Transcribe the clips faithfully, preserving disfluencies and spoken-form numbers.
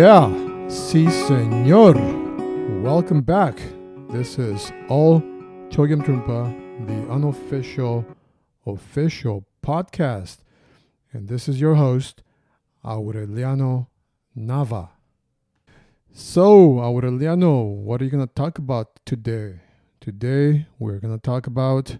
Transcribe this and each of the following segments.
Yeah, si senor. Welcome back. This is all Chögyam Trungpa, the unofficial, official podcast. And this is your host, Aureliano Nava. So, Aureliano, what are you going to talk about today? Today, we're going to talk about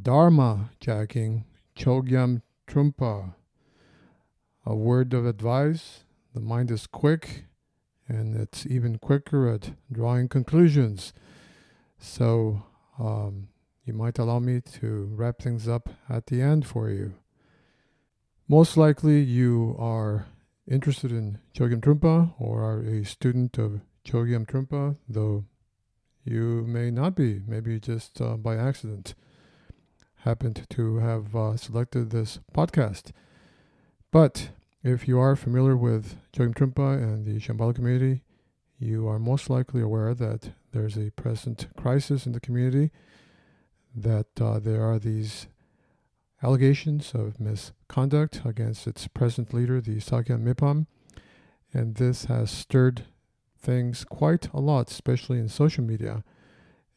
Dharma jacking, Chögyam Trungpa. A word of advice: the mind is quick, and it's even quicker at drawing conclusions. So um, you might allow me to wrap things up at the end for you. Most likely you are interested in Chögyam Trungpa or are a student of Chögyam Trungpa, though you may not be. Maybe just uh, by accident happened to have uh, selected this podcast. But if you are familiar with Chögyam Trungpa and the Shambhala community, you are most likely aware that there's a present crisis in the community, that uh, there are these allegations of misconduct against its present leader, the Sakyong Mipham, and this has stirred things quite a lot, especially in social media,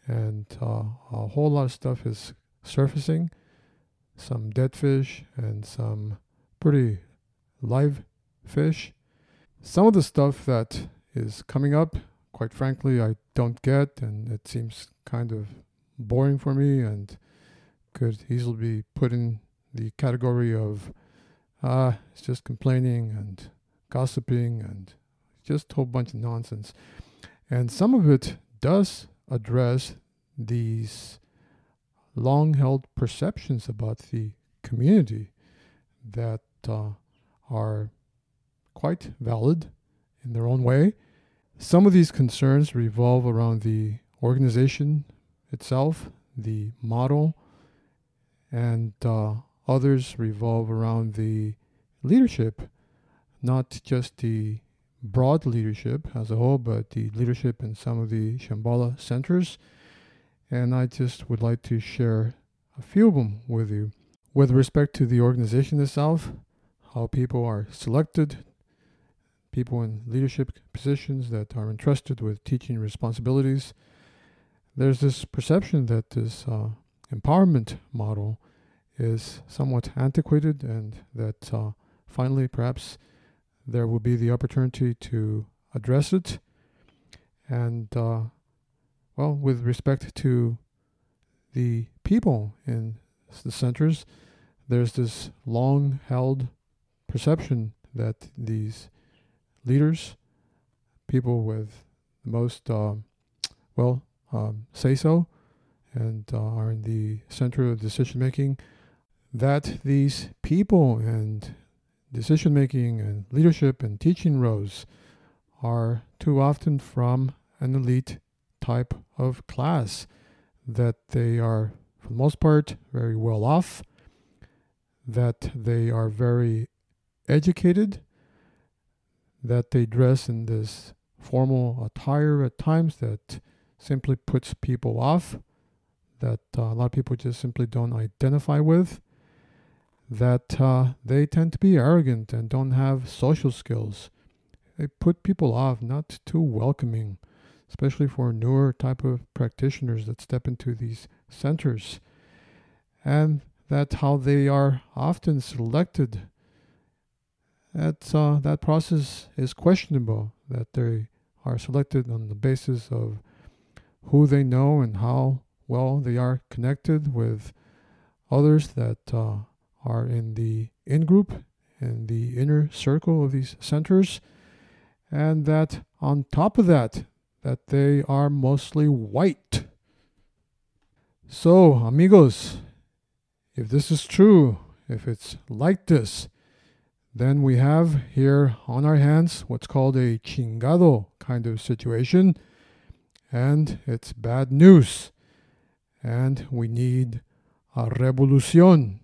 and uh, a whole lot of stuff is surfacing, some dead fish and some pretty live fish. Some of the stuff that is coming up, quite frankly, I don't get, and it seems kind of boring for me and could easily be put in the category of ah, uh, it's just complaining and gossiping and just a whole bunch of nonsense. And some of it does address these long-held perceptions about the community that uh, are quite valid in their own way. Some of these concerns revolve around the organization itself, the model, and uh, others revolve around the leadership, not just the broad leadership as a whole, but the leadership in some of the Shambhala centers. And I just would like to share a few of them with you. With respect to the organization itself, how people are selected, people in leadership positions that are entrusted with teaching responsibilities. There's this perception that this uh, empowerment model is somewhat antiquated and that uh, finally perhaps there will be the opportunity to address it. And, uh, well, with respect to the people in the centers, there's this long-held perception that these leaders, people with the most, uh, well, um, say-so, and uh, are in the center of decision-making, that these people and decision-making and leadership and teaching roles are too often from an elite type of class, that they are, for the most part, very well off, that they are very educated, that they dress in this formal attire at times that simply puts people off, that uh, a lot of people just simply don't identify with, that uh, they tend to be arrogant and don't have social skills. They put people off, not too welcoming, especially for newer type of practitioners that step into these centers, and that how they are often selected, That, uh, that process is questionable, that they are selected on the basis of who they know and how well they are connected with others that uh, are in the in-group, in the inner circle of these centers, and that on top of that, that they are mostly white. So, amigos, if this is true, if it's like this, then we have here on our hands what's called a chingado kind of situation, and it's bad news, and we need a revolucion,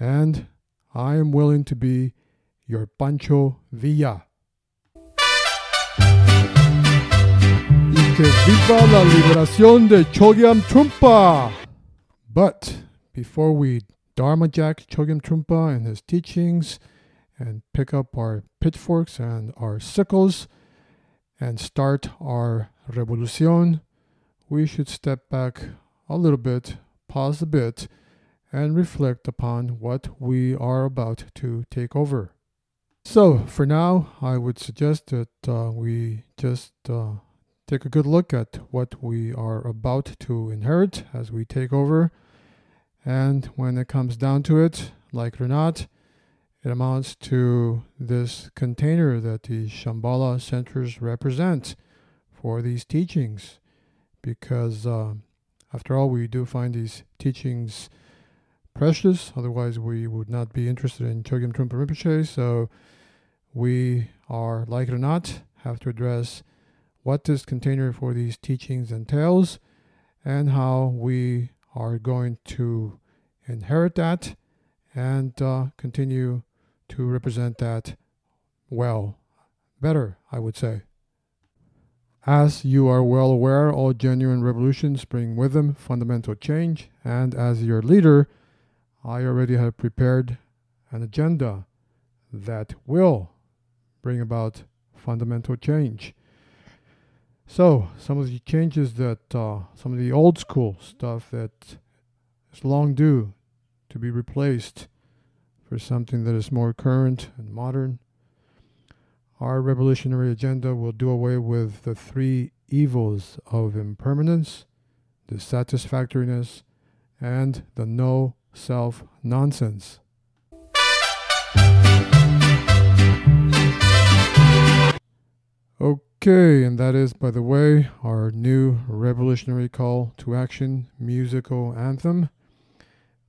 and I am willing to be your Pancho Villa. Y que viva la liberación de Chögyam Trungpa! But before we Dharma jack Chögyam Trungpa and his teachings and pick up our pitchforks and our sickles and start our revolution, we should step back a little bit, pause a bit, and reflect upon what we are about to take over. So for now, I would suggest that uh, we just uh, take a good look at what we are about to inherit as we take over. And when it comes down to it, like it or not, it amounts to this container that the Shambhala centers represent for these teachings. Because uh, after all, we do find these teachings precious. Otherwise, we would not be interested in Chögyam Trungpa Rinpoche. So we are, like it or not, have to address what this container for these teachings entails and how we are going to inherit that and uh, continue to represent that well, better, I would say. As you are well aware, all genuine revolutions bring with them fundamental change, and as your leader, I already have prepared an agenda that will bring about fundamental change. So, some of the changes that, uh, some of the old school stuff that is long due to be replaced for something that is more current and modern. Our revolutionary agenda will do away with the three evils of impermanence, dissatisfactoriness, and the no-self nonsense. Okay, and that is, by the way, our new revolutionary call to action musical anthem.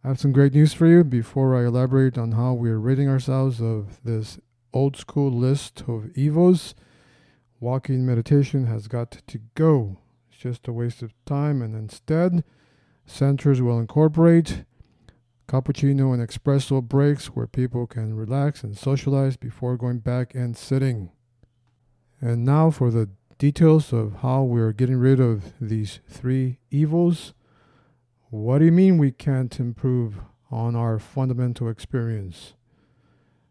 I have some great news for you before I elaborate on how we are ridding ourselves of this old school list of evils. Walking meditation has got to go. It's just a waste of time, and instead, centers will incorporate cappuccino and espresso breaks where people can relax and socialize before going back and sitting. And now for the details of how we're getting rid of these three evils. What do you mean we can't improve on our fundamental experience?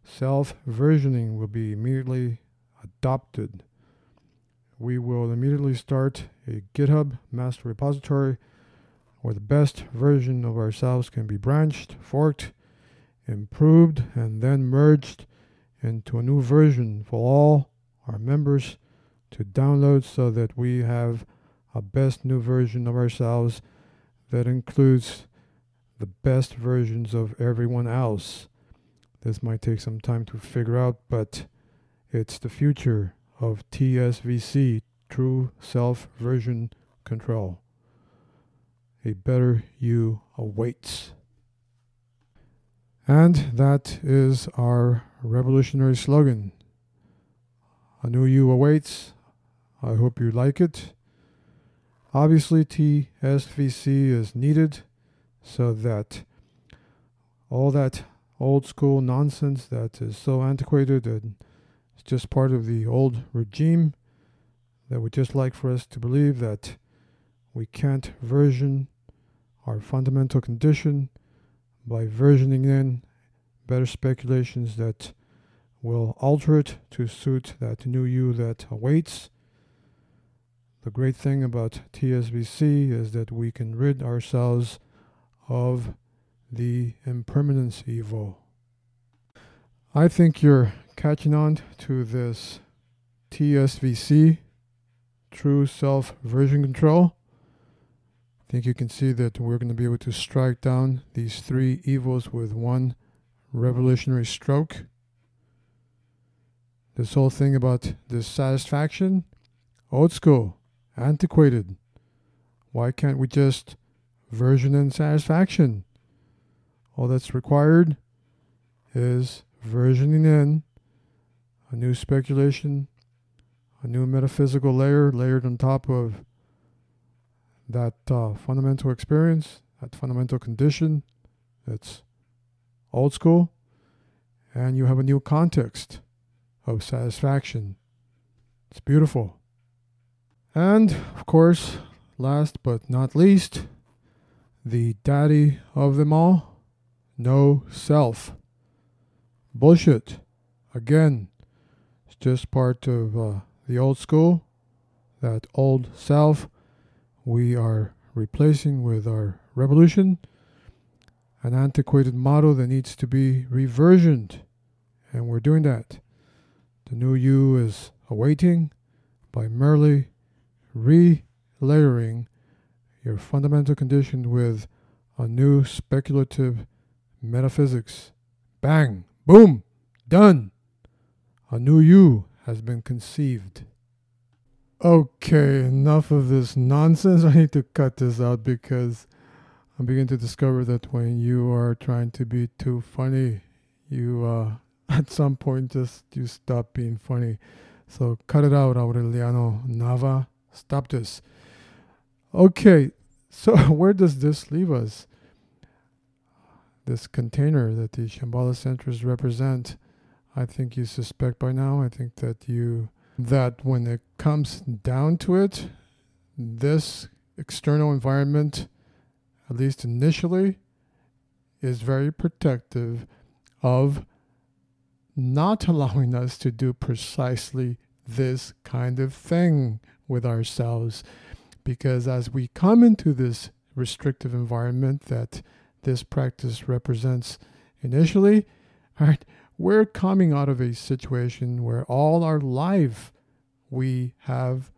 Self-versioning will be immediately adopted. We will immediately start a GitHub master repository where the best version of ourselves can be branched, forked, improved, and then merged into a new version for all our members to download so that we have a best new version of ourselves that includes the best versions of everyone else. This might take some time to figure out, but it's the future of T S V C, True Self Version Control. A better you awaits. And that is our revolutionary slogan. A new you awaits. I hope you like it. Obviously, T S V C is needed so that all that old school nonsense that is so antiquated and it's just part of the old regime that would just like for us to believe that we can't version our fundamental condition by versioning in better speculations that will alter it to suit that new you that awaits. The great thing about T S V C is that we can rid ourselves of the impermanence evil. I think you're catching on to this T S V C, True Self Version Control. I think you can see that we're going to be able to strike down these three evils with one revolutionary stroke. This whole thing about dissatisfaction, old school. Antiquated. Why can't we just version in satisfaction? All that's required is versioning in a new speculation, a new metaphysical layer layered on top of that uh, fundamental experience, that fundamental condition that's old school, and you have a new context of satisfaction. It's beautiful. And, of course, last but not least, the daddy of them all, no self. Bullshit. Again, it's just part of uh, the old school, that old self we are replacing with our revolution, an antiquated model that needs to be reversioned, and we're doing that. The new you is awaiting by merely re-layering your fundamental condition with a new speculative metaphysics. Bang! Boom! Done! A new you has been conceived. Okay, enough of this nonsense. I need to cut this out because I'm beginning to discover that when you are trying to be too funny, you uh, at some point just you stop being funny. So cut it out, Aureliano Nava. Stop this. Okay, so where does this leave us? This container that the Shambhala centers represent, I think you suspect by now. I think that you that when it comes down to it, this external environment, at least initially, is very protective of not allowing us to do precisely this kind of thing with ourselves. Because as we come into this restrictive environment that this practice represents initially, right, we're coming out of a situation where all our life we have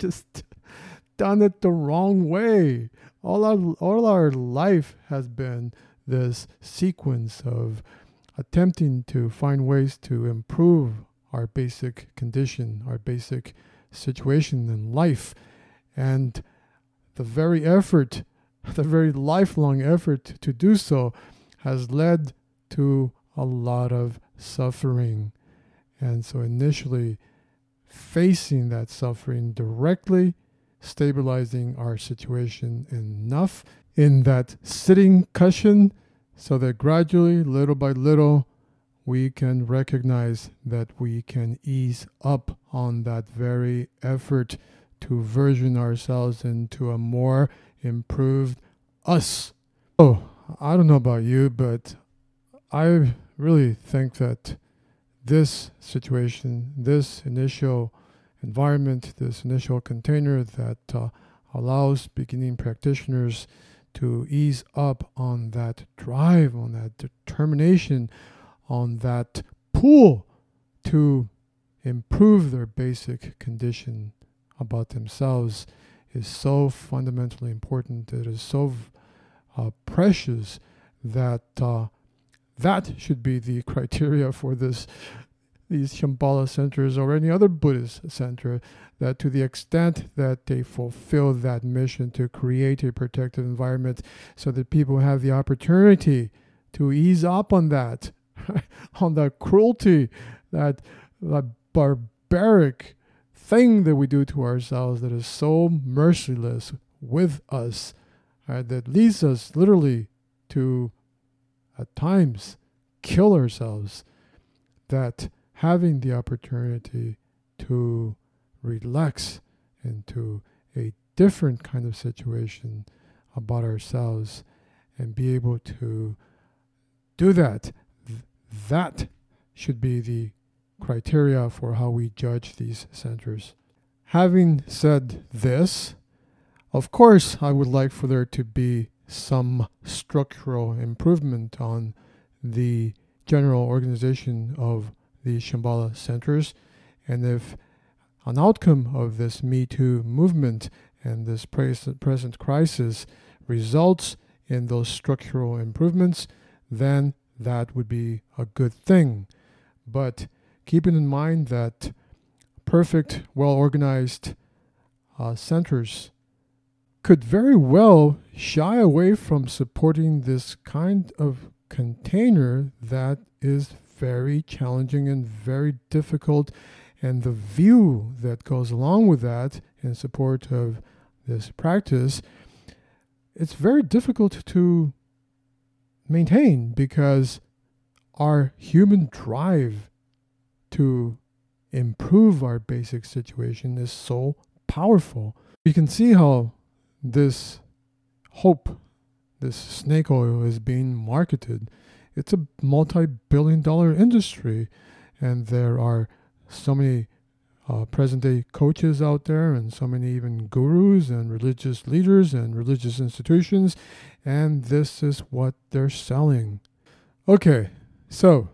just done it the wrong way. All our, all our life has been this sequence of attempting to find ways to improve our basic condition, our basic situation in life. And the very effort, the very lifelong effort to do so has led to a lot of suffering. And so initially, facing that suffering directly, stabilizing our situation enough in that sitting cushion so that gradually, little by little, we can recognize that we can ease up on that very effort to version ourselves into a more improved us. Oh, I don't know about you, but I really think that this situation, this initial environment, this initial container that uh, allows beginning practitioners to ease up on that drive, on that determination, on that pull to improve their basic condition about themselves is so fundamentally important. It is so uh, precious that uh, that should be the criteria for this, these Shambhala centers or any other Buddhist center, that to the extent that they fulfill that mission to create a protective environment so that people have the opportunity to ease up on that, on that cruelty, that, that barbaric thing that we do to ourselves that is so merciless with us, right, that leads us literally to at times kill ourselves, that having the opportunity to relax into a different kind of situation about ourselves and be able to do that, th- that should be the criteria for how we judge these centers. Having said this, of course, I would like for there to be some structural improvement on the general organization of the Shambhala centers. And if an outcome of this Me Too movement and this present crisis results in those structural improvements, then that would be a good thing. But keeping in mind that perfect, well-organized uh, centers could very well shy away from supporting this kind of container that is very challenging and very difficult, and the view that goes along with that in support of this practice, it's very difficult to maintain because our human drive to improve our basic situation is so powerful. You can see how this hope, this snake oil, is being marketed. it's a multi-billion dollar industry. And there are so many uh, present-day coaches out there, and so many even gurus and religious leaders and religious institutions. And this is what they're selling. Okay, so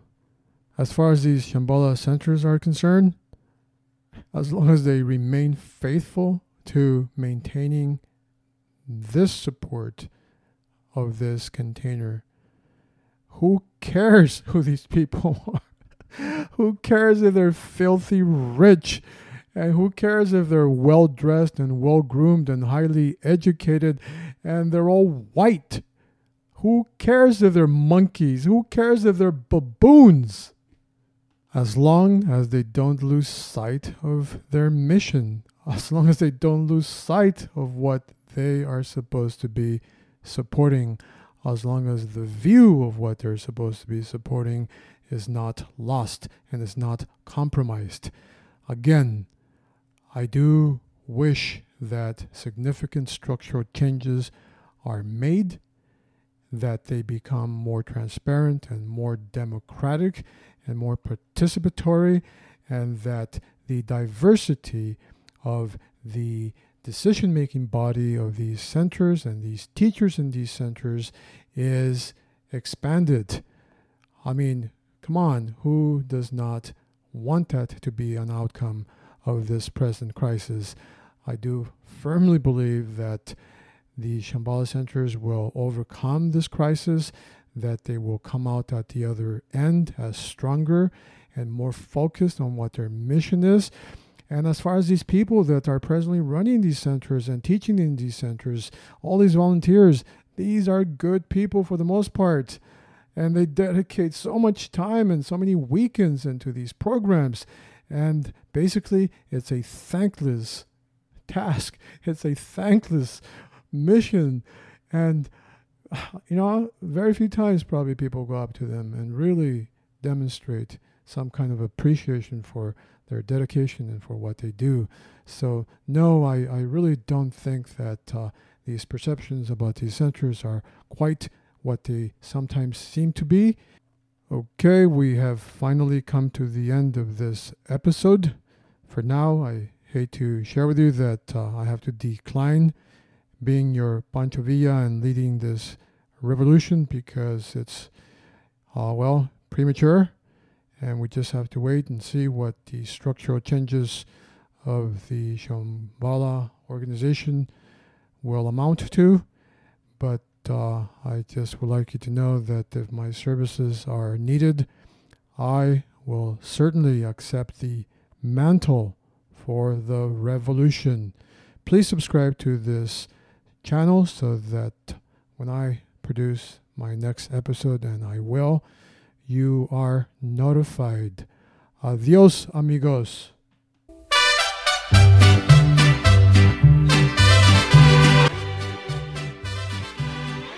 as far as these Shambhala centers are concerned, as long as they remain faithful to maintaining this support of this container, who cares who these people are? Who cares if they're filthy rich? And who cares if they're well-dressed and well-groomed and highly educated and they're all white? Who cares if they're monkeys? Who cares if they're baboons? As long as they don't lose sight of their mission, as long as they don't lose sight of what they are supposed to be supporting, as long as the view of what they're supposed to be supporting is not lost and is not compromised. Again, I do wish that significant structural changes are made, that they become more transparent and more democratic and more participatory, and that the diversity of the decision-making body of these centers and these teachers in these centers is expanded. I mean, come on, who does not want that to be an outcome of this present crisis? I do firmly believe that the Shambhala centers will overcome this crisis, that they will come out at the other end as stronger and more focused on what their mission is. And as far as these people that are presently running these centers and teaching in these centers, all these volunteers, these are good people for the most part. And they dedicate so much time and so many weekends into these programs. And basically, it's a thankless task. It's a thankless mission. And, you know, very few times probably people go up to them and really demonstrate some kind of appreciation for their dedication and for what they do. So, no, I, I really don't think that uh, these perceptions about these centers are quite what they sometimes seem to be. Okay, we have finally come to the end of this episode. For now, I hate to share with you that uh, I have to decline being your Pancho Villa and leading this revolution because it's, uh, well, premature. And we just have to wait and see what the structural changes of the Shambhala organization will amount to. But Uh, I just would like you to know that if my services are needed, I will certainly accept the mantle for the revolution. Please subscribe to this channel so that when I produce my next episode, and I will, you are notified. Adios, amigos.